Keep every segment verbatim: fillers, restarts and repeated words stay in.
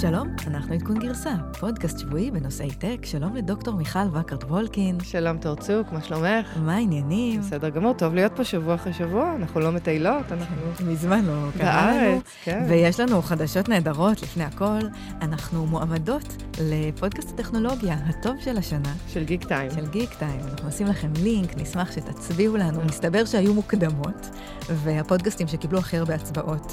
שלום, אנחנו עדכון גרסה, פודקאסט שבועי בנושאי טק. שלום לדוקטור מיכל וקרט וולקין. שלום תרצוק, מה שלומך? מה העניינים? בסדר גמור, טוב להיות פה שבוע אחרי שבוע, אנחנו לא מטיילות, אנחנו... מזמן לא קראנו. כן. ויש לנו חדשות נהדרות לפני הכל, אנחנו מועמדות לפודקאסט הטכנולוגיה, הטוב של השנה. של גיק טיים. של גיק טיים, אנחנו עושים לכם לינק, נשמח שתצביעו לנו, מסתבר שהיו מוקדמות, והפודקאסטים שקיבלו הכי הרבה הצבעות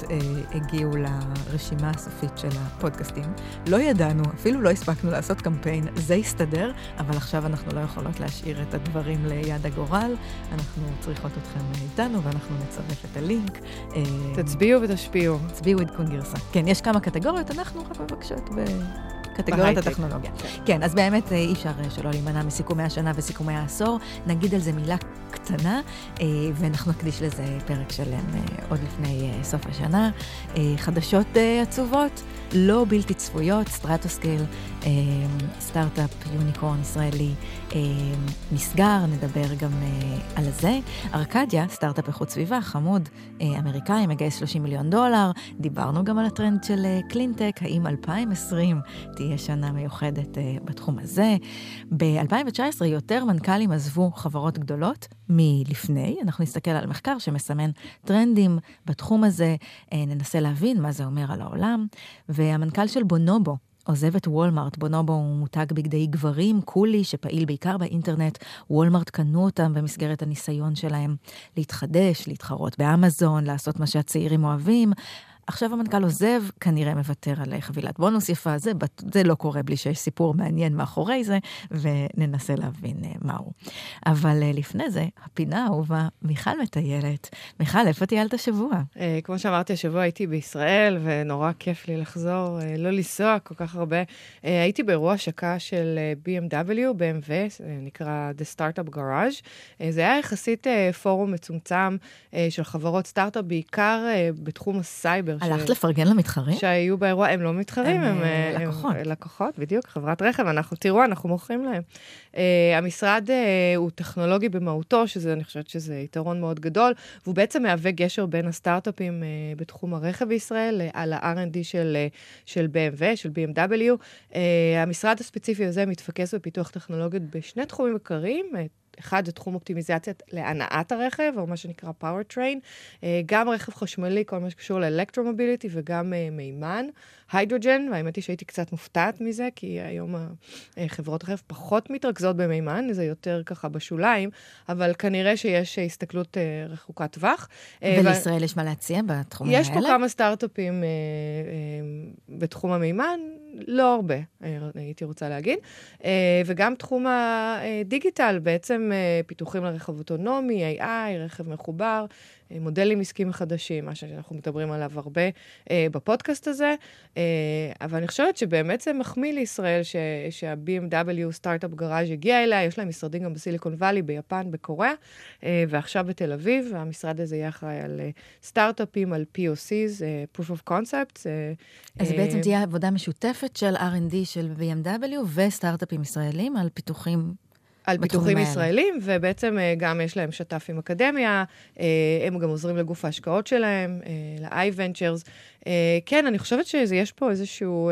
הגיעו לרשימה הסופית של הפודקאסטים. לא ידענו, אפילו לא הספקנו לעשות קמפיין, זה הסתדר, אבל עכשיו אנחנו לא יכולות להשאיר את הדברים ליד הגורל, אנחנו צריכות אתכם איתנו, ואנחנו נצרף את הלינק. תצביעו ותשפיעו. תצביעו עדכון גרסה. כן, יש כמה קטגוריות, אנחנו רק מבקשות ב... קטגוריות הטכנולוגיה. כן, אז באמת אי אפשר שלא להימנע מסיכומי השנה וסיכומי העשור, נגיד על זה מילה קטנה, ואנחנו נקדיש לזה פרק שלם עוד לפני סוף השנה. חדשות עצובות, לא בלתי צפויות, סטרטוסקייל, סטארט-אפ יוניקורן ישראלי, נסגר, נדבר גם על זה. ארקדיה, סטארט-אפ איכות סביבה, חמוד, אמריקאי, מגייס שלושים מיליון דולר, דיברנו גם על הטרנד של קלינטק, האם אלפיים עשרים תהיה שנה מיוחדת בתחום הזה. ב-אלפיים תשע עשרה יותר מנכ"לים עזבו חברות גדולות מלפני, אנחנו נסתכל על מחקר שמסמן טרנדים בתחום הזה, ננסה להבין מה זה אומר על העולם, והמנכ"ל של בונובו, עוזב את וולמארט. בונובו הוא מותג בגדי גברים, קולי, שפעיל בעיקר באינטרנט. וולמארט קנו אותם במסגרת הניסיון שלהם להתחדש, להתחרות באמזון, לעשות מה שהצעירים אוהבים. עכשיו המנכ"ל עוזב, כנראה מוותר על חבילת בונוס יפה, זה, זה לא קורה בלי שיש סיפור מעניין מאחורי זה, וננסה להבין מהו. אבל לפני זה, הפינה האהובה, מיכל מטיילת. מיכל, איפה טיילת השבוע? כמו שאמרתי, השבוע הייתי בישראל, ונורא כיף לי לחזור, לא לנסוע כל כך הרבה. הייתי באירוע השקה של בי אם דאבליו, בי אם דאבליו, נקרא The Startup Garage. זה היה יחסית פורום מצומצם של חברות סטארט-אפ, בעיקר בתחום הסייבר, הלכת לפרגן למתחרים? שהיו באירוע, הם לא מתחרים, הם לקוחות. לקוחות, בדיוק, חברת רכב, אנחנו, תראו, אנחנו מוכרים להם. המשרד הוא טכנולוגי במהותו, שזה, אני חושבת שזה יתרון מאוד גדול, והוא בעצם מהווה גשר בין הסטארט-אפים בתחום הרכב בישראל, על ה-אר אנד די של בי אם דאבליו, של בי אם דאבליו. המשרד הספציפי הזה מתפקס בפיתוח טכנולוגיות בשני תחומים עיקריים, אחד זה תחום אופטימיזציית להנעת הרכב, או מה שנקרא פאוורטריין, גם רכב חשמלי, כל מה שקשור לאלקטרומוביליטי, וגם מימן, היידרוג'ן, והאמת היא שהייתי קצת מופתעת מזה, כי היום חברות רכב פחות מתרכזות במימן, זה יותר ככה בשוליים, אבל כנראה שיש הסתכלות רחוקת טווח. ולישראל ו... יש מה להציע בתחום האלה? יש פה כמה סטארט-אפים בתחום המימן, לא הרבה, הייתי רוצה להגיד, וגם תחום הדיגיטל, בעצם פיתוחים לרכב אוטונומי, איי איי, רכב מחובר, מודלים עסקיים חדשים, מה שאנחנו מדברים עליו הרבה בפודקאסט הזה, אבל אני חושבת שבאמת זה מחמיא לישראל שה-בי אם דאבליו סטארט-אפ גראז' הגיע אליה, יש להם משרדים גם בסיליקון ואלי, ביפן, בקוריאה, ועכשיו בתל אביב, והמשרד הזה יהיה אחראי על סטארט-אפים, על פי או סיז, proof of concept. אז בעצם תהיה עבודה משותפת של אר אנד די של בי אם דאבליו וסטארט-אפים ישראלים על פיתוחים על פיתוחים ישראלים, ובעצם גם יש להם שתף עם אקדמיה, הם גם עוזרים לגוף ההשקעות שלהם, ל-iVentures. כן, אני חושבת שיש פה איזשהו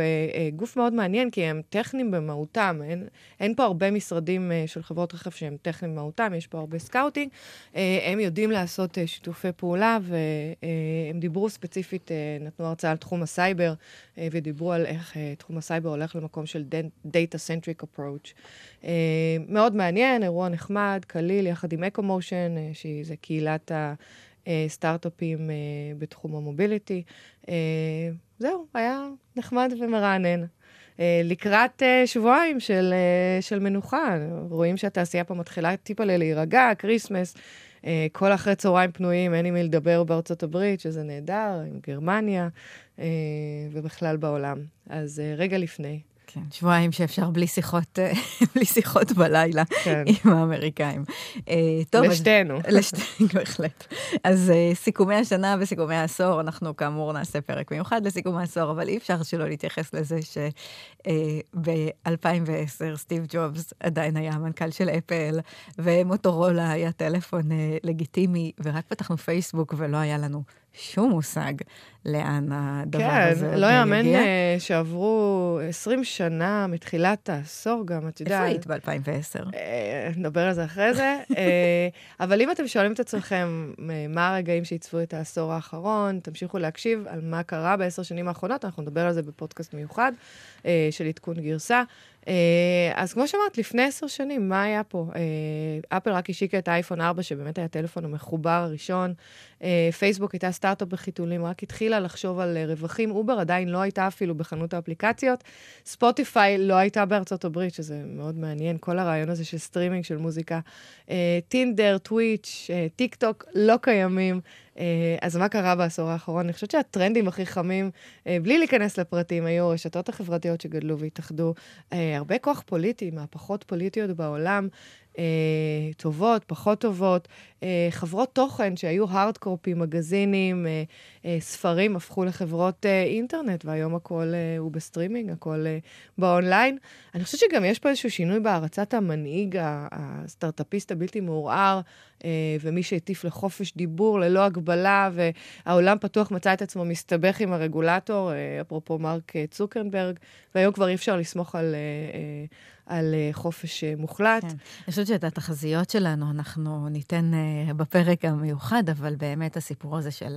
גוף מאוד מעניין, כי הם טכנים במהותם, אין, אין פה הרבה משרדים של חברות רכב שהם טכנים במהותם, יש פה הרבה סקאוטינג, הם יודעים לעשות שיתופי פעולה, והם דיברו ספציפית, נתנו הרצאה על תחום הסייבר, ודיברו על איך תחום הסייבר הולך למקום של data-centric approach. מאוד מעניין. מעניין, אירוע נחמד, קליל, יחד עם אקומושן, שזה קהילת הסטארט-אפים בתחום המוביליטי. זהו, היה נחמד ומרענן. לקראת שבועיים של, של מנוחה, רואים שהתעשייה פה מתחילה טיפה להירגע, קריסמס, כל אחרי צהריים פנויים, אין עם מי לדבר בארצות הברית, שזה נהדר, עם גרמניה, ובכלל בעולם. אז רגע לפני. כן, שבועיים שאפשר בלי שיחות, בלי שיחות בלילה עם האמריקאים. לשתינו. לשתינו, בהחלט. אז סיכומי השנה וסיכומי העשור, אנחנו כאמור נעשה פרק מיוחד לסיכום העשור, אבל אי אפשר שלא להתייחס לזה שב-אלפיים ועשר סטיב ג'ובס עדיין היה המנכ"ל של אפל, ומוטורולה היה טלפון לגיטימי, ורק פתחנו פייסבוק ולא היה לנו שום מושג לאן הדבר כן, הזה יגיע. לא יאמן שעברו עשרים שנה מתחילת העשור גם, את יודעת. איפה היית ב-אלפיים ועשר? נדבר על זה אחרי זה. אבל אם אתם שואלים את עצמכם מה הרגעים שעיצבו את העשור האחרון, תמשיכו להקשיב על מה קרה בעשר שנים האחרונות, אנחנו נדבר על זה בפודקאסט מיוחד של עדכון גרסה. אז כמו שאמרת, לפני עשר שנים, מה היה פה? אפל רק השיקה את האייפון ארבע, שבאמת היה הטלפון המחובר הראשון. פייסבוק הייתה סטארט-אפ בחיתולים, רק התחילה לחשוב על רווחים. אובר עדיין לא הייתה אפילו בחנות האפליקציות. ספוטיפיי לא הייתה בארצות הברית, שזה מאוד מעניין, כל הרעיון הזה של סטרימינג, של מוזיקה. טינדר, טוויץ', טיק טוק, לא קיימים. אז מה קרה בעשור האחרון? אני חושבת שהטרנדים הכי חמים, בלי להיכנס לפרטים, היו הרשתות החברתיות שגדלו והתאחדו, הרבה כוח פוליטי, מהפכות פוליטיות בעולם, טובות, פחות טובות, חברות תוכן שהיו הארדקורפי, מגזינים, ספרים, הפכו לחברות אינטרנט, והיום הכל הוא בסטרימינג, הכל באונליין. אני חושבת שגם יש פה איזשהו שינוי בהערצת המנהיג, הסטארט-אפיסט הבלתי מעורער, ומי שהטיף לחופש דיבור, ללא הגבלה, והעולם פתוח מצא את עצמו מסתבך עם הרגולטור, אפרופו מרק צוקרנברג, והיום כבר אי אפשר לסמוך על... על חופש מוחלט. כן. אני חושבת שאת התחזיות שלנו אנחנו ניתן בפרק המיוחד, אבל באמת הסיפור הזה של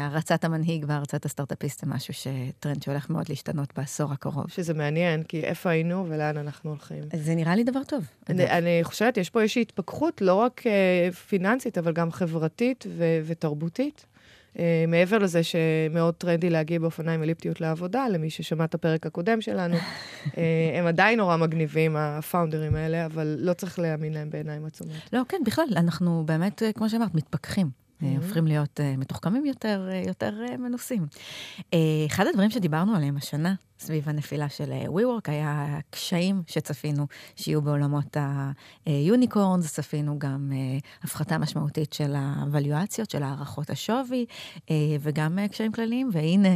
הרצת המנהיג והרצת הסטארט-אפיסט זה משהו שטרנד שהולך מאוד להשתנות בעשור הקרוב. שזה מעניין, כי איפה היינו ולאן אנחנו הולכים. זה נראה לי דבר טוב. אני, אני חושבת, יש פה איזושהי התפכחות, לא רק פיננסית, אבל גם חברתית ו- ותרבותית. מעבר לזה שמאוד טרנדי להגיע באופניים אליפטיות לעבודה, למי ששמע את הפרק הקודם שלנו, הם עדיין נורא מגניבים, הפאונדרים האלה, אבל לא צריך להאמין להם בעיניים עצומות. לא, כן, בכלל, אנחנו באמת, כמו שאמרת, מתפכחים. הופכים להיות מתוחכמים יותר, יותר מנוסים. אחד הדברים שדיברנו עליהם השנה, סביב הנפילה של WeWork, היה קשיים שצפינו שיהיו בעולמות היוניקורנס, צפינו גם הפחתה משמעותית של הוואליואציות, של הערכות השווי, וגם קשיים כלליים, והנה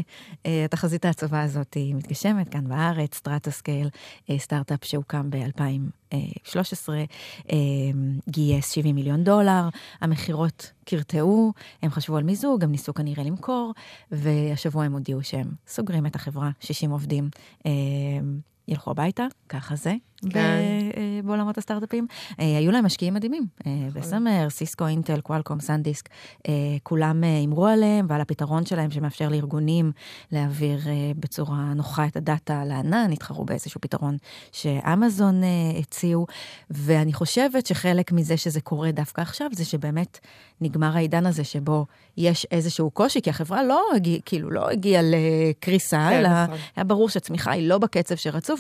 התחזית העצובה הזאת היא מתגשמת, כאן בארץ, סטרטוסקייל, סטארט-אפ שהוקם ב-אלפיים ושלוש עשרה, גייס שבעים מיליון דולר, המחירות קרטעו, הם חשבו על מיזוג, הם ניסו כנראה למכור, והשבוע הם הודיעו שהם סוגרים את החברה, שישים עובדים, ילכו הביתה, ככה זה, בעולמות הסטארט-אפים. היו להם משקיעים מדהימים, בסמר, סיסקו, אינטל, קואלקום, סנדיסק, כולם אמרו עליהם ועל הפתרון שלהם שמאפשר לארגונים להעביר בצורה נוחה את הדאטה לענן, התחרו באיזשהו פתרון שאמזון הציעו, ואני חושבת שחלק מזה שזה קורה דווקא עכשיו, זה שבאמת נגמר העידן הזה שבו יש איזשהו קושי, כי החברה לא הגיעה, כאילו לא הגיעה לקריסה, אלא היה ברור שהצמיחה היא לא בקצב שרצו,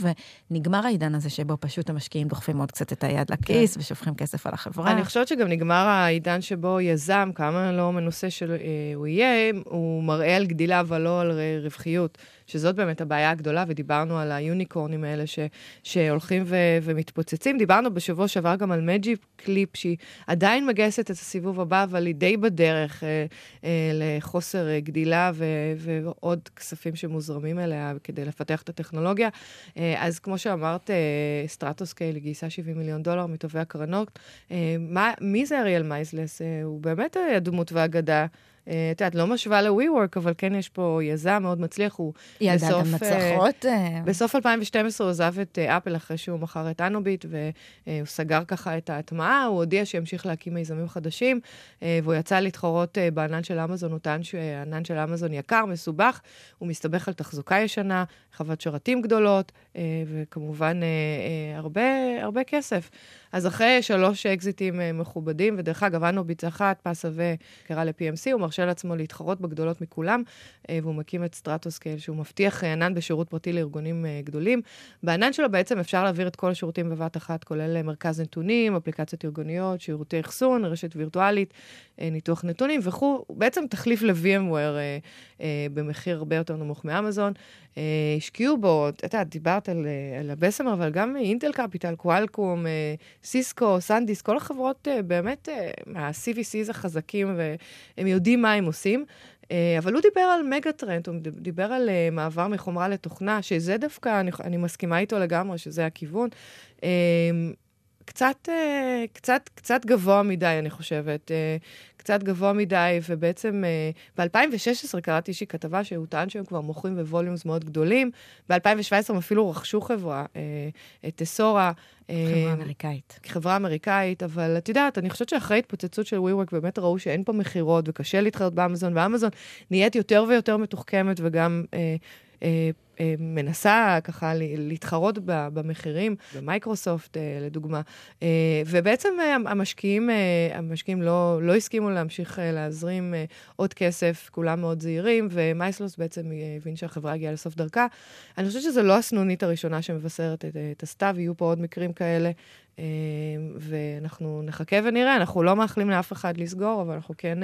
ונגמר העידן הזה שבו פשוט המשקיעים דוחפים עוד קצת את היד לכיס, ושופכים כסף על החברה. אני חושבת שגם נגמר העידן שבו יזם, כמה לא מנוסה שהוא יהיה, הוא מראה על גדילה, אבל לא על רווחיות, שזאת באמת הבעיה הגדולה, ודיברנו על היוניקורנים האלה ש, שהולכים ו, ומתפוצצים. דיברנו בשבוע שעבר גם על מג'יק ליפ, שהיא עדיין מגייסת את הסיבוב הבא, אבל היא די בדרך אה, אה, לחוסר אה, גדילה ו, ועוד כספים שמוזרמים אליה כדי לפתח את הטכנולוגיה. אה, אז כמו שאמרת, אה, סטרטוסקייל גייסה שבעים מיליון דולר מטובי הקרנות. אה, מה, מי זה אריאל מייזלס? אה, הוא באמת הדמות והאגדה. את יודעת, לא משווה ל-WeWork, אבל כן יש פה יזם מאוד מצליח, הוא בסוף אלפיים ושתים עשרה הוא עזב את אפל אחרי שהוא מכר את אנוביט, והוא סגר ככה את ההטמעה, הוא הודיע שימשיך להקים מיזמים חדשים, והוא יצא להתחרות בענן של אמזון, הוא טען שהענן של אמזון יקר, מסובך, הוא מסתבך על תחזוקה ישנה, חוות שרתים גדולות, וכמובן הרבה, הרבה כסף. אז אחרי שלוש אקזיטים מכובדים, ודרך אגב, אנוביט אחת, פסה וקרה ל-פי אם סי, הוא מרשה לעצמו להתחרות בגדולות מכולם, והוא מקים את סטרטוסקייל, שהוא מבטיח ענן בשירות פרטי לארגונים גדולים. בענן שלו בעצם אפשר להעביר את כל השירותים בבת אחת, כולל מרכז נתונים, אפליקציות ארגוניות, שירותי אחסון, רשת וירטואלית, ניתוח נתונים וכו'. הוא בעצם תחליף ל-VMware במחיר הרבה יותר נמוך מאמזון. השקיעו בו, אתה דיברת על, על הבסמר, אבל גם אינטל קפיטל, קואלקום, סיסקו, סנדיסק, כל החברות באמת, ה-סי וי סי's החזקים, והם יודעים מה הם עושים, אבל הוא דיבר על מגה-טרנד, הוא דיבר על מעבר מחומרה לתוכנה, שזה דווקא, אני, אני מסכימה איתו לגמרי, שזה הכיוון, קצת, קצת, קצת גבוה מדי, אני חושבת. קצת גבוה מדי, ובעצם ב-אלפיים ושש עשרה קראתי אישי כתבה שהוא טען שהם כבר מוכרים בווליומס מאוד גדולים. ב-אלפיים ושבע עשרה הם אפילו רכשו חברה, את תסורה. חברה אמריקאית. חברה אמריקאית, אבל את יודעת, אני חושבת שאחרי התפוצצות של WeWork באמת ראו שאין פה מחירות, וקשה להתחרות באמזון, ואמזון נהיית יותר ויותר מתוחכמת, וגם מנסה ככה להתחרות במחירים, במייקרוסופט לדוגמה, ובעצם המשקיעים, המשקיעים לא, לא הסכימו להמשיך להזרים עוד כסף, כולם מאוד זהירים, ומייסלוס בעצם הבין שהחברה הגיעה לסוף דרכה. אני חושבת שזו לא הסנונית הראשונה שמבשרת את הסתיו, יהיו פה עוד מקרים כאלה, ואנחנו נחכה ונראה, אנחנו לא מאחלים לאף אחד לסגור, אבל אנחנו כן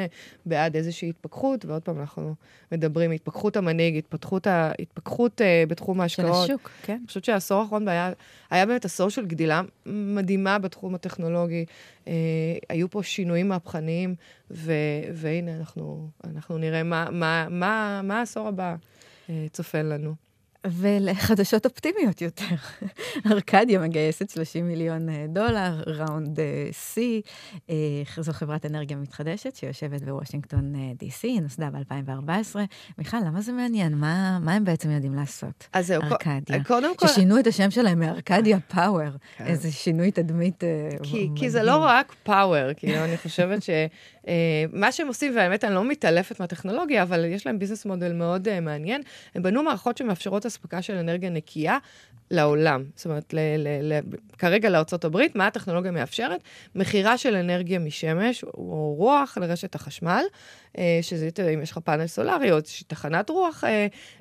בעד איזושהי התפקחות, ועוד פעם אנחנו מדברים, התפקחות המנהיג, התפתחות, התפקחות בתחום ההשקעות. של השוק, כן. פשוט שהעשור האחרון היה, היה באמת עשור של גדילה מדהימה בתחום הטכנולוגי, היו פה שינויים מהפכניים, ו, והנה אנחנו, אנחנו נראה מה, מה, מה, מה העשור הבא צופן לנו. ולחדשות אופטימיות יותר. ארקדיה מגייסת שלושים מיליון דולר, ראונד C, זו חברת אנרגיה מתחדשת שיושבת בוושינגטון די סי, היא נוסדה ב-אלפיים וארבע עשרה. מיכל, למה זה מעניין? מה, מה הם בעצם יודעים לעשות? אז זהו, ארקדיה. קודם כל... ששינו את השם שלהם מארקדיה פאוור, איזה שינוי תדמית... כי, כי זה לא רק פאוור, כי אני חושבת ש... מה שהם עושים, והאמת אני לא מתעלפת מהטכנולוגיה, אבל יש להם ביזנס מודל מאוד מעניין. הם בנו מערכות שמאפשרות הספקה של אנרגיה נקייה לעולם. זאת אומרת, ל- ל- ל- כרגע לארצות הברית, מה הטכנולוגיה מאפשרת? מחירה של אנרגיה משמש או רוח לרשת החשמל, שזה, אם יש לך פאנל סולרי, או תחנת רוח.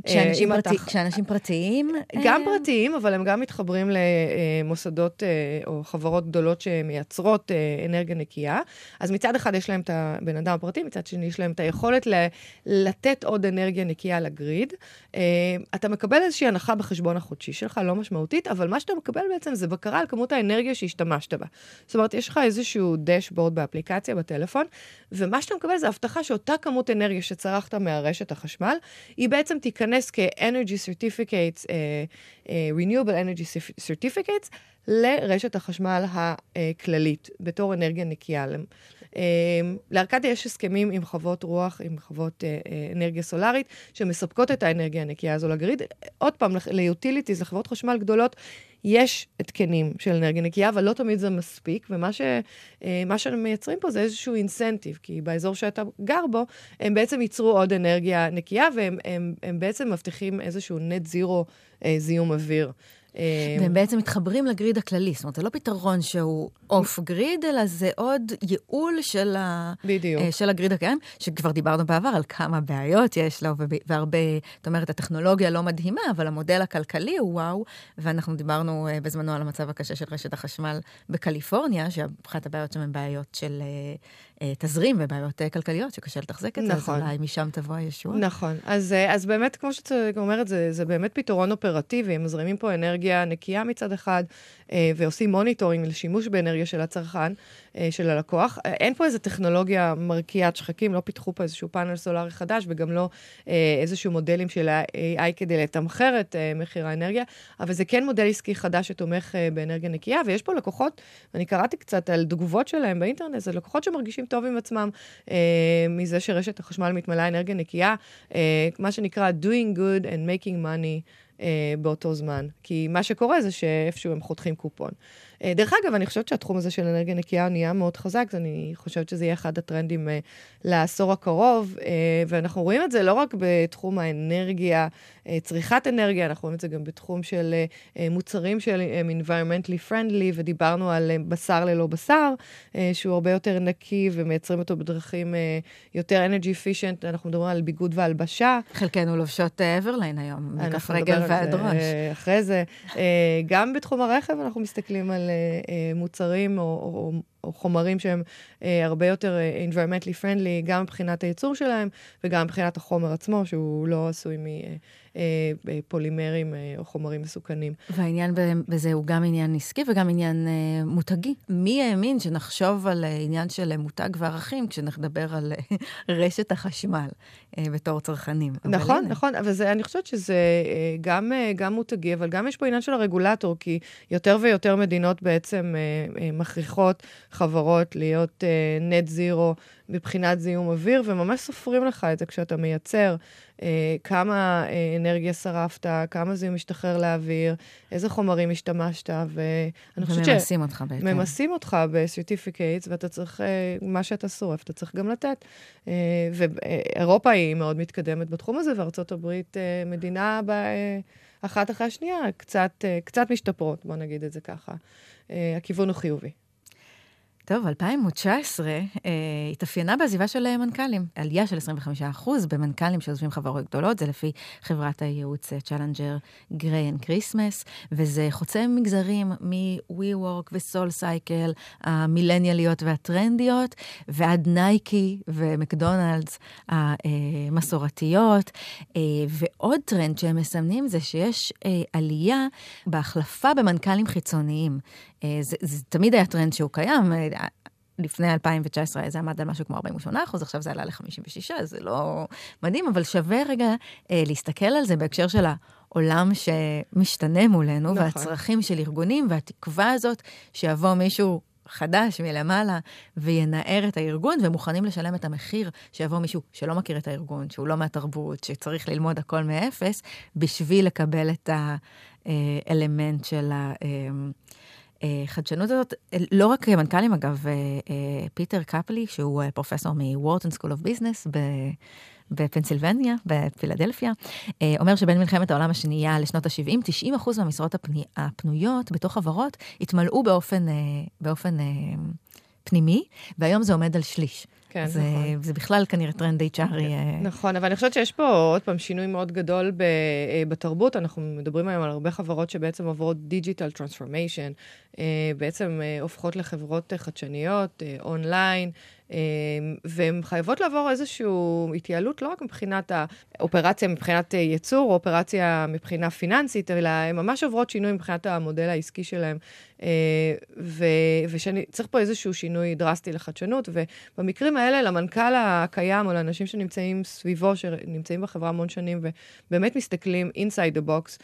כשאנשים, פרטי, התח... כשאנשים פרטיים? גם פרטיים, אבל הם גם מתחברים למוסדות או חברות גדולות שמייצרות אנרגיה נקייה. אז מצד אחד יש להם את הבן אדם הפרטי, מצד שני יש להם את היכולת ל- לתת עוד אנרגיה נקייה לגריד. אתה מקבל איזושהי הנחה בחשבון החודשי שלך, לא משמעותית, אבל מה שאתה מקבל בעצם זה בקרה על כמות האנרגיה שהשתמשת בה. זאת אומרת, יש לך איזשהו דשבורד באפליקציה, בטלפון, ומה שאתה מקבל זה הבטחה שאותה כמות אנרגיה שצרכת מהרשת החשמל, היא בעצם תיכנס כ-Energy Certificates, uh, uh, Renewable Energy Certificates, לרשת החשמל הכללית, בתור אנרגיה נקייה. לארקדיה יש הסכמים עם חוות רוח, עם חוות אנרגיה סולארית, שמספקות את האנרגיה הנקייה הזו לגריד. עוד פעם, ליוטיליטיז, לחברות חשמל גדולות, יש התקנים של אנרגיה נקייה, אבל לא תמיד זה מספיק, ומה ש, מה שמייצרים פה זה איזשהו אינסנטיב, כי באזור שאתה גר בו, הם בעצם ייצרו עוד אנרגיה נקייה, והם הם, הם בעצם מבטיחים איזשהו נט זירו זיום אוויר. והם בעצם מתחברים לגריד הכללי, זאת אומרת, זה לא פתרון שהוא אוף גריד, אלא זה עוד ייעול של, ה... של הגריד הקיים, שכבר דיברנו בעבר על כמה בעיות יש לו, והרבה, זאת אומרת, הטכנולוגיה לא מדהימה, אבל המודל הכלכלי הוא וואו, ואנחנו דיברנו בזמנו על המצב הקשה של רשת החשמל בקליפורניה, שאחת הבעיות שם הן בעיות של... תזרים ובעיות כלכליות שקשה לתחזק את זה, אז אולי משם תבוא הישוע. נכון, אז באמת, כמו שאת אומרת, זה באמת פתרון אופרטיבי, הם מזרימים פה אנרגיה נקייה מצד אחד, ועושים מוניטורינג לשימוש באנרגיה של הצרכן, של הלקוח. אין פה איזו טכנולוגיה מרקיעת שחקים, לא פיתחו פה איזשהו פאנל סולרי חדש, וגם לא איזשהו מודלים של ה-איי איי כדי לתמחר את מחיר האנרגיה, אבל זה כן מודל עסקי חדש שתומך באנרגיה נקייה, ויש פה לקוחות, אני קראתי קצת על תגובות שלהם באינטרנט, זה לקוחות שמרגישים טוב עם עצמם, מזה שרשת החשמל מתמלאה אנרגיה נקייה, מה שנקרא doing good and making money, באותו זמן. כי מה שקורה זה שאיפשהו הם חותכים קופון. דרך אגב, אני חושבת שהתחום הזה של אנרגיה נקייה נהיה מאוד חזק, אז אני חושבת שזה יהיה אחד הטרנדים לעשור הקרוב, ואנחנו רואים את זה לא רק בתחום האנרגיה, צריכת אנרגיה, אנחנו רואים את זה גם בתחום של מוצרים של environmentally friendly, ודיברנו על בשר ללא בשר, שהוא הרבה יותר נקי, ומייצרים אותו בדרכים יותר energy efficient, אנחנו מדברים על ביגוד והלבשה. חלקנו לובשות Everlane היום, מכף רגל ועד ראש. אחרי זה, גם בתחום הרכב אנחנו מסתכלים על מוצרים או, או, או חומרים שהם אה, הרבה יותר environmentally friendly, גם מבחינת הייצור שלהם, וגם מבחינת החומר עצמו, שהוא לא עשוי מפולימרים אה, אה, אה, או חומרים מסוכנים. והעניין בזה הוא גם עניין עסקי, וגם עניין אה, מותגי. מי האמין שנחשוב על עניין של מותג וערכים, כשנחדבר על רשת החשמל אה, בתור צרכנים. נכון, הנה. נכון, אבל זה, אני חושבת שזה אה, גם, אה, גם מותגי, אבל גם יש פה עניין של הרגולטור, כי יותר ויותר מדינות בעצם אה, אה, מכריחות חברות להיות אה, נט זירו מבחינת זיהום אוויר, וממש סופרים לך את זה כשאתה מייצר אה, כמה אה, אנרגיה שרפת, כמה זה משתחרר לאוויר, איזה חומרים השתמשת, ואני חושבת ש... וממסים אותך בעצם. ממסים אותך בסרטיפיקייטס, ואתה צריך, אה, מה שאתה שורף, אתה צריך גם לתת. אה, ואירופה היא מאוד מתקדמת בתחום הזה, וארצות הברית אה, מדינה ב... אה, אחת אחרי השנייה, קצת, קצת משתפרות, בוא נגיד את זה ככה. הכיוון הוא חיובי. טוב, אלפיים ותשע עשרה התאפיינה בעזיבה של מנכ"לים. עלייה של עשרים וחמישה אחוז במנכ"לים שעוזבים חברות גדולות, זה לפי חברת הייעוץ צ'לנג'ר גריי אנד קריסמס, וזה חוצה מגזרים מ-WeWork וסול סייקל, המילניאליות והטרנדיות, ועד נייקי ומקדונלדס המסורתיות, ועוד טרנד שהם מסמנים זה שיש עלייה בהחלפה במנכ"לים חיצוניים. זה, זה תמיד היה טרנד שהוא קיים, לפני אלפיים ותשע עשרה זה עמד על משהו כמו ארבעים ושמונה אחוז, עכשיו זה עלה ל-חמישים ושש, זה לא מדהים, אבל שווה רגע אה, להסתכל על זה בהקשר של העולם שמשתנה מולנו, נכון. והצרכים של ארגונים, והתקווה הזאת שיבוא מישהו חדש מלמעלה וינער את הארגון, ומוכנים לשלם את המחיר שיבוא מישהו שלא מכיר את הארגון, שהוא לא מהתרבות, שצריך ללמוד הכל מאפס, בשביל לקבל את האלמנט של ה... חדשנות הזאת, לא רק מנכ"לים, אגב, פיטר קפלי, שהוא פרופסור מוורטון סקול אוף ביזנס בפנסילבניה, בפילדלפיה, אומר שבין מלחמת העולם השנייה לשנות ה-שבעים, תשעים אחוז מהמשרות הפנויות בתוך חברות התמלאו באופן, באופן פנימי, והיום זה עומד על שליש. כן, זה, נכון. זה בכלל כנראה טרנד אייץ' אר. נכון, אבל אני חושבת שיש פה עוד פעם שינוי מאוד גדול ב, בתרבות. אנחנו מדברים היום על הרבה חברות שבעצם עוברות דיג'יטל טרנספורמיישן, בעצם הופכות לחברות חדשניות, אונליין, והן חייבות לעבור איזושהי התייעלות, לא רק מבחינת האופרציה, מבחינת ייצור, אופרציה מבחינה פיננסית, אלא הן ממש עוברות שינוי מבחינת המודל העסקי שלהן, וצריך פה איזשהו שינוי דרסטי לחדשנות, ובמקרים האלה, למנכ"ל הקיים, או לאנשים שנמצאים סביבו, שנמצאים בחברה המון שנים, ובאמת מסתכלים inside the box,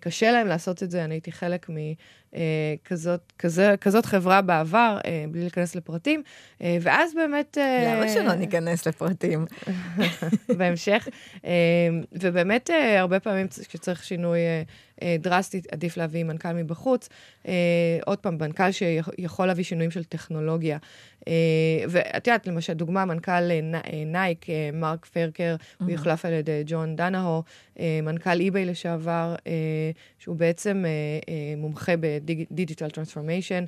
קשה להם לעשות את זה, אני הייתי חלק מכזאת, כזה, כזאת חברה בעבר, בלי להיכנס לפרטים, ואז באמת... למה שלא ניכנס לפרטים? בהמשך. ובאמת, הרבה פעמים שצריך שינוי דרסטי, עדיף להביא מנכ"ל מבחוץ, עוד פעם, מנכ"ל שיכול להביא שינויים של טכנולוגיה. ואת יודעת, למשל, דוגמה, מנכ"ל נייק, מרק פרקר, הוא יוחלף על ידי ג'ון דנהו, מנכ"ל eBay לשעבר, שהוא בעצם מומחה בדיגיטל טרנספורמיישן.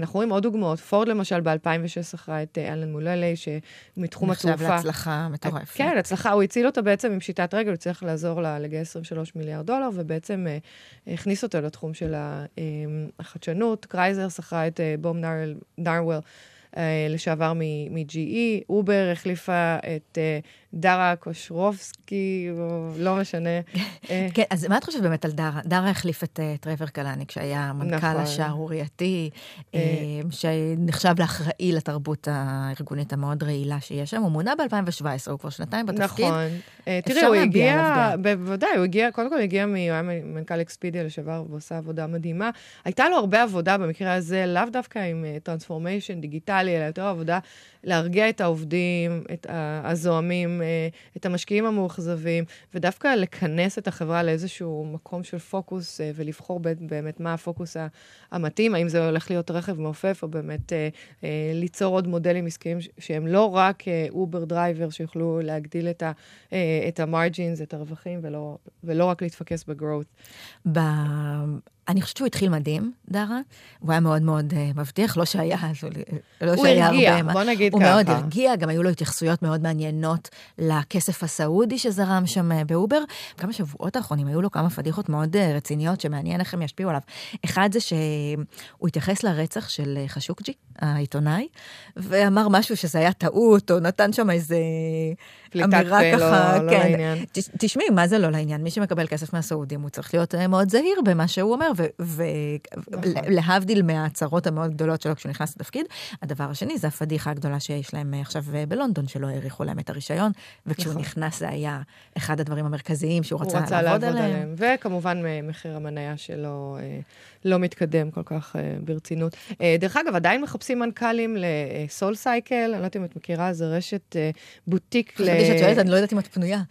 אנחנו רואים עוד דוגמאות. פורד, למשל, ב-אלפיים ושש אחרי את אלן מוללי, שמתחום התעופה... נחשב להצלחה מטורפת. כן, הצלחה. הוא הציל אותה בעצם עם שיטת רגל, הוא צריך לעזור לה לגי עשרים ושלושה מיליארד דולר, ובעצם הכניס אותה לתחום של החדשנות. קרייזר שכרה את בום נרוול, לשעבר מ-ג'י אי, אובר החליפה את דרה קושרובסקי, לא משנה. כן, אז מה את חושבת באמת על דרה? דרה החליף את טרוור קלאני, כשהיה מנכ"ל השערורייתי, שנחשב לאחראי לתרבות הארגונית המאוד רעילה שיש שם. הוא מונה ב-אלפיים ושבע עשרה, הוא כבר שנתיים בתפקיד. נכון. תראי, הוא הגיע, בוודאי, הוא הגיע, קודם כל הגיע ממנכ"ל אקספידיה לשעבר, ועושה עבודה מדהימה. הייתה לו הרבה עבודה במקרה הזה, לאו דווקא עם טרנספורמיישן דיגיטלי, אלא יותר עבודה להרגיע את העובדים, את הזוהמים, את המשקיעים המאוחזבים, ודווקא לכנס את החברה לאיזשהו מקום של פוקוס, ולבחור באמת מה הפוקוס המתאים, האם זה הולך להיות רכב מעופף, או באמת ליצור עוד מודלים עסקיים שהם לא רק אובר דרייבר, שיוכלו להגדיל את המרג'ינס, את הרווחים, ולא רק להתפקס בגרוות. אני חושבת שהוא התחיל מדהים, דרה. הוא היה מאוד מאוד מבטיח, לא שהיה הרבה מה. בוא נגיד ככה. הוא מאוד הרגיע, גם היו לו התייחסויות מאוד מעניינות לכסף הסעודי שזרם שם באובר. כמה שבועות האחרונים היו לו כמה פדיחות מאוד רציניות, שמעניין איך הם ישפיעו עליו. אחד זה שהוא התייחס לרצח של חשוקג'י, העיתונאי, ואמר משהו שזה היה טעות, או נתן שם איזה אמירה ככה. תשמעי, מה זה לא לעניין? מי שמקבל כסף מהסעודים, הוא צריך להיות מאוד זהיר במה שהוא אומר, ולהבדיל מהצרות המאוד גדולות שלו כשהוא נכנס לתפקיד. הדבר השני, זה הפדיחה הגדולה שיש להם עכשיו בלונדון, שלא העריכו להם את הרישיון, וכשהוא נכנס זה היה אחד הדברים המרכזיים שהוא רצה לעבוד עליהם. וכמובן מחיר המניה שלו לא מתקדם כל כך ברצינות. דרך אגב, עדיין מחפשים מנכ"לים לסול סייקל, אני לא יודעת אם את מכירה, זה רשת בוטיק. אני לא יודעת אם את פנויה.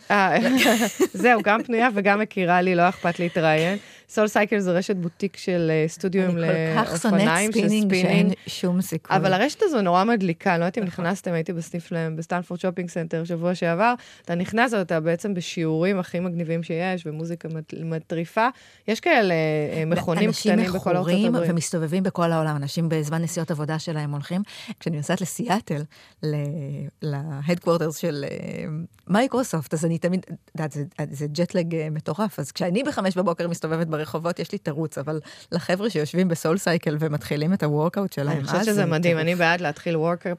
זהו, גם פנויה וגם מכירה לי, לא אכפת להתראיין. סול סייקל זה רשת בוטיק של סטודיו לאופניים, של ספינינג, שום סיכוי. אבל הרשת הזו נורא מדליקה, אני לא יודעת אם נכנסתם, הייתי בסניף להם, בסטנפורד שופינג סנטר, שבוע שעבר, אתה נכנס, אתה בעצם בשיעורים הכי מגניבים שיש, ומוזיקה מטריפה, יש כאלה מכונים קטנים בכל ארצות הברית. אנשים מכורים ומסתובבים בכל העולם, אנשים בזמן נסיעות עבודה שלהם הולכים, כשאני נוסעת לסיאטל, להדקוורטרס של מייקרוסופט, אז אני תמיד, זה ג'טלג מטורף, אז כשאני בחמש בבוקר מסתובבת ברחובות, יש לי תירוץ, אבל לחבר'ה שיושבים בסול סייקל ומתחילים את הוורקאוט שלהם, אני חושבת שזה מדהים, אני בעד להתחיל וורקאוט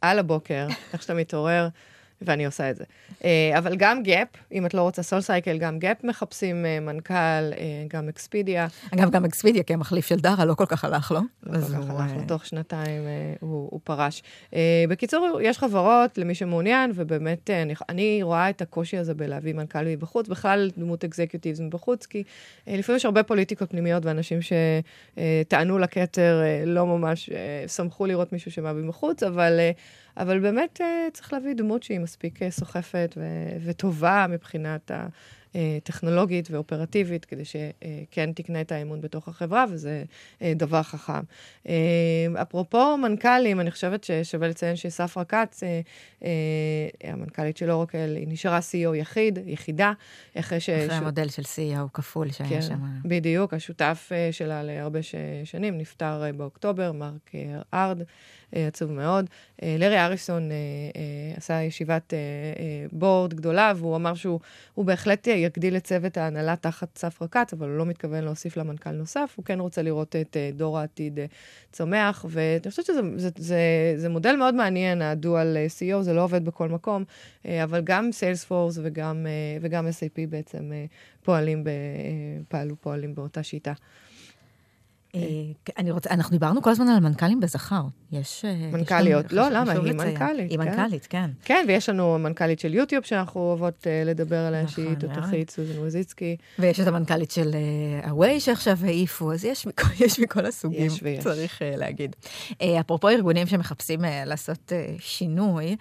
על הבוקר, איך שאתה מתעורר, ואני עושה את זה. אבל גם גאפ, אם את לא רוצה סול סייקל, גם גאפ מחפשים מנכ"ל, גם אקספידיה. אגב, גם אקספידיה, כי המחליף של דרה לא כל כך הלך לו. לא כל כך הלך לו, תוך שנתיים הוא פרש. בקיצור, יש חברות למי שמעוניין, ובאמת אני רואה את הקושי הזה בלהביא מנכ"ל מבחוץ, בכלל דמות אקזקיוטיבס מבחוץ, כי לפעמים יש הרבה פוליטיקות פנימיות, ואנשים שטענו לכתר לא ממש שמחו לראות מישהו שמביא מבחוץ, אבל אבל באמת צריך להביא דמות שהיא מספיק סוחפת ו- וטובה מבחינת הטכנולוגית ואופרטיבית, כדי שכן תקנה את האמון בתוך החברה, וזה דבר חכם. אפרופו מנכ"לים, אני חושבת ששווה לציין שספרה קאץ, המנכ"לית של אורקל, היא נשארה סי אי או יחיד, יחידה, אחרי ש... אחרי המודל של סי אי או כפול שהיה שם. בדיוק, השותף שלה להרבה שנים, נפטר באוקטובר, מרק ארד, עצוב מאוד. לרי אריסון עשה ישיבת בורד גדולה, והוא אמר שהוא בהחלט יגדיל את צוות ההנהלה תחת סף רקת, אבל הוא לא מתכוון להוסיף למנכ"ל נוסף, הוא כן רוצה לראות את דור העתיד צומח, ואני חושבת שזה מודל מאוד מעניין, הדואל סי אי או, זה לא עובד בכל מקום, אבל גם סיילספורס וגם אס איי פי בעצם פועלים, פעלו פועלים באותה שיטה. אני רוצה, אנחנו דיברנו כל הזמן על מנכ"לים בזכר. יש מנכ"ליות, לא, למה? היא מנכ"לית. היא מנכ"לית, כן. כן, ויש לנו מנכ"לית של יוטיוב שאנחנו אוהבות לדבר עליה, שהיא תותחית, סוזן וויזיצקי. ויש את המנכ"לית של הווי שעכשיו העיפו, אז יש מכל הסוגים, צריך להגיד. אפרופו ארגונים שמחפשים לעשות שינוי,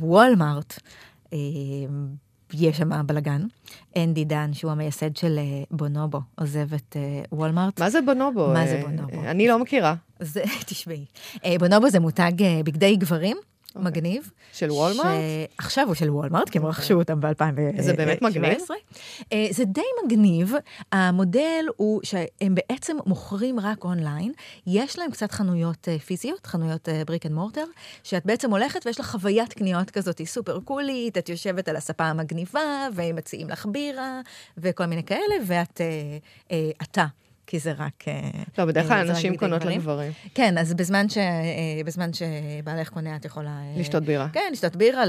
וולמארט, יש שם בלגן. אנדי דן, שהוא המייסד של בונובו, עוזב את וולמארט. מה זה בונובו? מה זה בונובו? אני לא מכירה. תשמעי. בונובו זה מותג בגדי גברים, מגניב. של וולמארט? עכשיו הוא של וולמארט, כי הם רכשו אותם ב-אלפיים ושבע עשרה. זה באמת מגניב? זה די מגניב. המודל הוא שהם בעצם מוכרים רק אונליין. יש להם קצת חנויות פיזיות, חנויות בריק אנד מורטר, שאת בעצם הולכת ויש לה חוויית קניות כזאת, היא סופר קולית, את יושבת על הספה המגניבה, והם מציעים לך בירה, וכל מיני כאלה, ואת אתה. כי זה רק... לא, בדרך כלל אנשים קונות לגברים. כן, אז בזמן שבעלך קונה, את יכולה... לשתות בירה. כן, לשתות בירה,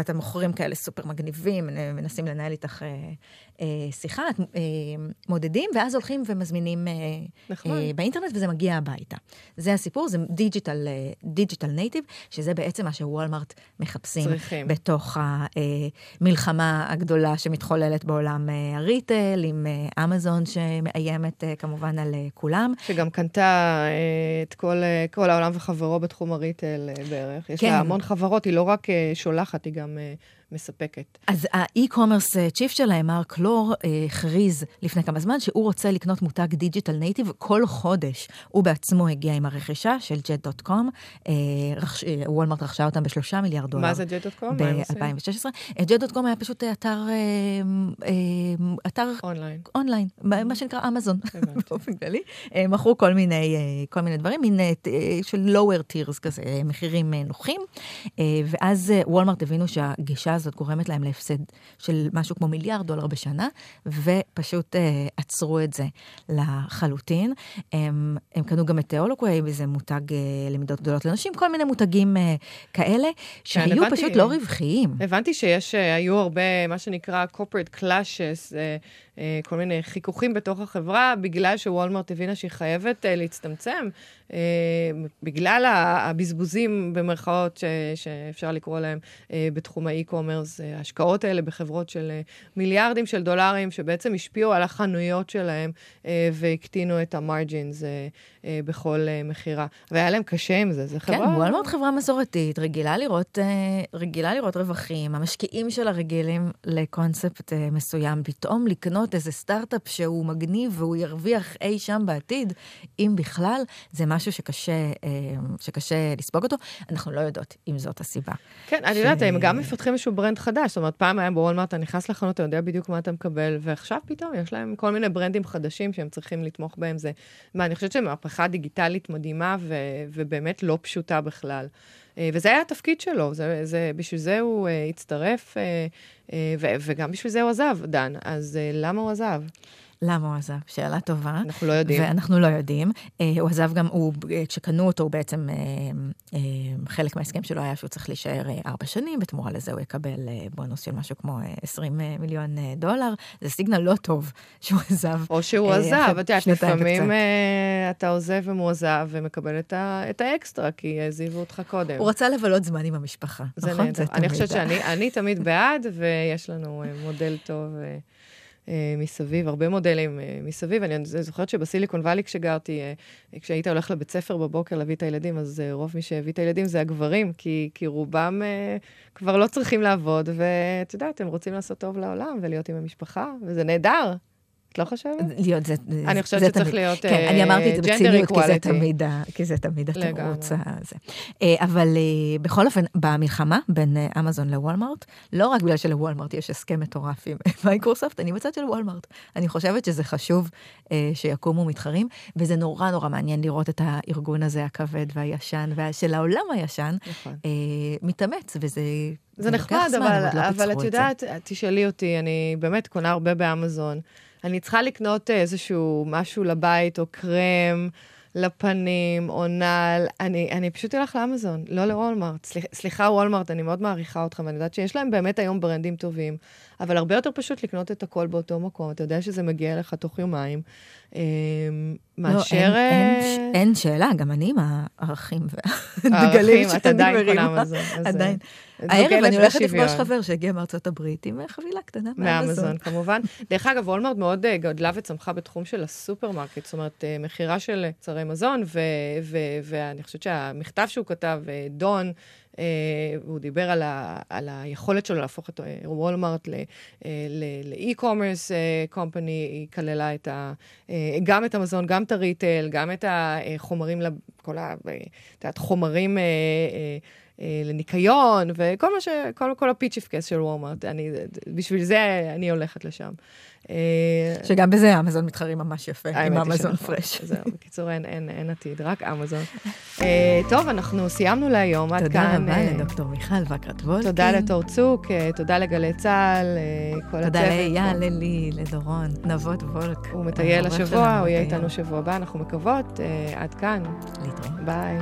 אתם מוכרים כאלה סופר מגניבים, מנסים לנהל איתך שיחה, מודדים, ואז הולכים ומזמינים באינטרנט, וזה מגיע הביתה. זה הסיפור, זה דיג'יטל נייטיב, שזה בעצם מה שוולמארט מחפשים בתוך המלחמה הגדולה שמתחוללת בעולם הריטל, עם אמזון שמאיימת כמובן על כולם. שגם קנתה את כל, כל העולם וחברו בתחום הריטל בערך. יש כן. לה המון חברות, היא לא רק שולחת, היא גם מספקת. אז האי-קומרס צ'יף שלהם, מרק לור, חריז לפני כמה זמן, שהוא רוצה לקנות מותג דיג'יטל נייטיב כל חודש. הוא בעצמו הגיע עם הרכישה של ג'ט דוט קום, וולמרט רכשה אותם בשלושה מיליארד דולר. מה זה ג'ט דוט קום? ב-אלפיים ושש עשרה. ג'ט דוט קום היה פשוט אתר אונליין, מה שנקרא אמזון, באופן כללי. מכרו כל מיני דברים, מין של lower tiers כזה, מחירים נוחים, ואז וולמרט הבינו שהגישה הזאת גורמת להם להפסד של משהו כמו מיליארד דולר בשנה, ופשוט עצרו את זה לחלוטין. הם קנו גם את תיאולוגווי, וזה מותג למידות גדולות לנשים, כל מיני מותגים כאלה, שהיו פשוט לא רווחיים. הבנתי שיש, היו הרבה, מה שנקרא corporate clashes, כל מיני חיכוכים בתוך החברה, בגלל שוולמרט הבינה שהיא חייבת להצטמצם, בגלל הבזבוזים במרכאות שאפשר לקרוא להם בתחום האי-קומרס, ההשקעות האלה בחברות של מיליארדים של דולרים, שבעצם השפיעו על החנויות שלהם, והקטינו את המרג'ינס בכל מחירה. והיה להם קשה עם זה, זה חברה. כן, וולמרט חברה מסורתית, רגילה לראות, רגילה לראות רווחים, המשקיעים שלה רגילים לקונספט מסוים, פתאום לקנות איזה סטארט-אפ שהוא מגניב, והוא ירוויח אי שם בעתיד, אם בכלל, זה משהו שקשה, שקשה לספוג אותו. אנחנו לא יודעות אם זאת הסיבה. כן, אני יודעת, הם גם מפתחים איזשהו ברנד חדש, זאת אומרת, פעם היה בוולמרט, אתה נכנס לחנות, אתה יודע בדיוק מה אתה מקבל, ועכשיו פתאום יש להם כל מיני ברנדים חדשים שהם צריכים לתמוך בהם, זה, מה, אני חושבת שהם מהפכה דיגיטלית מדהימה, ו, ובאמת לא פשוטה בכלל. וזה היה התפקיד שלו, זה, זה, בשביל זה הוא הצטרף, ו- וגם בשביל זה הוא עזב, דן. אז למה הוא עזב? למה הוא עזב? שאלה טובה. אנחנו לא יודעים. ואנחנו לא יודעים. הוא עזב גם, הוא, כשקנו אותו, הוא בעצם, חלק מההסכם שלו היה שהוא צריך להישאר ארבע שנים, בתמורה לזה הוא יקבל בונוס של משהו כמו עשרים מיליון דולר. זה סיגנל לא טוב שהוא עזב. או שהוא עזב, אתה יודע, לפעמים אתה עוזב ומועזב ומקבל את האקסטרה, כי הזיבו אותך קודם. הוא רצה לבלות זמן עם המשפחה. זה נדע. אני חושבת שאני תמיד בעד, ויש לנו מודל טוב מסביב, הרבה מודלים מסביב. אני זוכרת שבסיליקון ואלי כשגרתי, כשהיית הולך לבית ספר בבוקר להביא את הילדים, אז רוב מי שהביא את הילדים זה הגברים, כי, כי רובם כבר לא צריכים לעבוד, ואת יודעת, הם רוצים לעשות טוב לעולם ולהיות עם המשפחה, וזה נהדר. את לא חושבת? להיות, זה, אני חושבת שצריך להיות ג'נדר איקואליטי. כן, אני אמרתי את זה בציניות, כי זה תמיד התירוץ הזה. אבל בכל אופן, במלחמה בין אמזון לוולמרט, לא רק בגלל שלוולמרט יש הסכם מטורף עם מייקרוסופט, אני בצד של וולמרט. אני חושבת שזה חשוב שיקומו מתחרים, וזה נורא נורא מעניין לראות את הארגון הזה הכבד והישן, של העולם הישן, מתאמץ, וזה... זה נחמד, אבל את יודעת, תשאלי אותי, אני באמת קונה הרבה באמזון, אני צריכה לקנות איזשהו משהו לבית, או קרם, לפנים, או נעל. אני, אני פשוט אלך לאמזון, לא לוולמרט. סליח, סליחה, וולמרט, אני מאוד מעריכה אותך, ואני יודעת שיש להם באמת היום ברנדים טובים, אבל הרבה יותר פשוט לקנות את הכל באותו מקום. אתה יודע שזה מגיע אליך תוך יומיים. מאשר... אין שאלה, גם אני עם הערכים והדגלים שאני מרימה. עדיין. הערב אני הולכת לפגוש חבר שהגיע מארצות הברית עם חבילה קטנה מהאמזון, כמובן. דרך אגב, וולמרט מאוד גדלה וצמחה בתחום של הסופרמרקט, זאת אומרת, מחירה של צרי מזון, ואני חושבת שהמכתב שהוא כתב, דון, הוא דיבר על היכולת שלו להפוך את וולמרט לאי-קומרס קומפני, היא כללה גם את המזון, גם את הריטל, גם את החומרים, כל החומרים לניקיון, וכל מה ש... כל, כל הפיצ'יפקס של וולמרט, אני, בשביל זה אני הולכת לשם. שגם בזה אמזון מתחרים ממש יפה, עם אמזון פרש. זהו, בקיצור, אין, אין, אין עתיד, רק אמזון. טוב, אנחנו סיימנו להיום, עד כאן. תודה רבה לדוקטור מיכל וקרט-וולקין. תודה לתור צוק, תודה לגלי צהל, כל הצוות. תודה לאייל, ללי, לדורון, נבות וולק. הוא מטייל השבוע, הוא יהיה איתנו שבוע הבא, אנחנו מקוות, עד כאן. להתראות. ביי.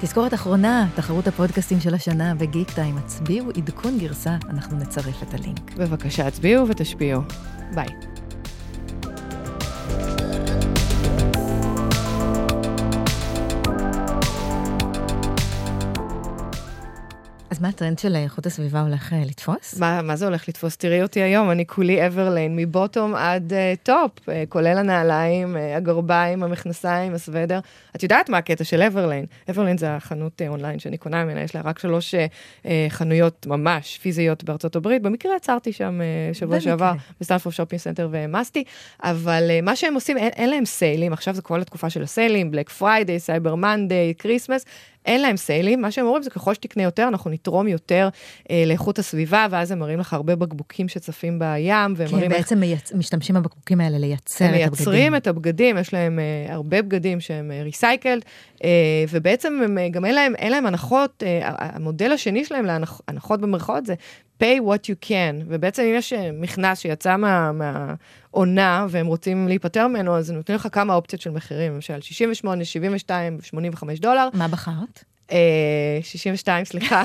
תזכורת אחרונה, תחרות הפודקאסטים של השנה בגיק טיים, הצביעו עדכון גרסה, אנחנו נצרף את הלינק. בבקשה, הצביעו ותשפיעו. ביי. מה הטרנד של איכות הסביבה הולך לתפוס? מה, מה זה הולך לתפוס? תראי אותי היום, אני כולי אברליין, מבוטום עד טופ, כולל הנעליים, הגרביים, המכנסיים, הסוודר. את יודעת מה הקטע של אברליין? אברליין זה החנות אונליין שאני קונה ממנה, יש לה רק שלוש חנויות ממש פיזיות בארצות הברית. במקרה עצרתי שם שבוע שעבר, בסטנפורד שופינג סנטר ומסתי, אבל מה שהם עושים, אין, אין להם סיילים, עכשיו זה כל התקופה של הסיילים, בלק פריידי, סייבר מנדי, קריסמס, אין להם סיילים, מה שהם אומרים זה ככל שתקנה יותר, אנחנו נתרום יותר אה, לאיכות הסביבה, ואז הם מראים לך הרבה בקבוקים שצפים בים, והם כן, בעצם איך... מייצ... משתמשים בבקבוקים האלה לייצר את הבגדים. הם מייצרים את הבגדים, יש להם אה, הרבה בגדים שהם ריסייקלד, אה, אה, ובעצם הם, אה, גם אין להם, אין להם הנחות, אה, המודל השני שלהם להנחות להנח, במרכאות זה, pay what you can, ובעצם אם יש מכנס שיצא מה, מהעונה, והם רוצים להיפטר ממנו, אז נותנים לך כמה אופציות של מחירים, למשל שישים ושמונה, שבעים ושתיים, שמונים וחמש דולר. מה בחרת? שישים ושתיים, סליחה.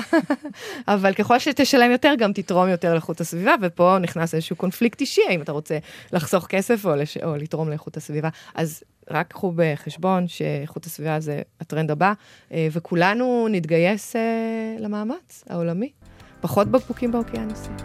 אבל ככל שתשלם יותר, גם תתרום יותר לאיכות הסביבה, ופה נכנס איזשהו קונפליקט אישי, אם אתה רוצה לחסוך כסף או, לש... או לתרום לאיכות הסביבה. אז רק קחו בחשבון שאיכות הסביבה זה הטרנד הבא, וכולנו נתגייס למאמץ העולמי. פחות בקבוקים באוקיינוסים.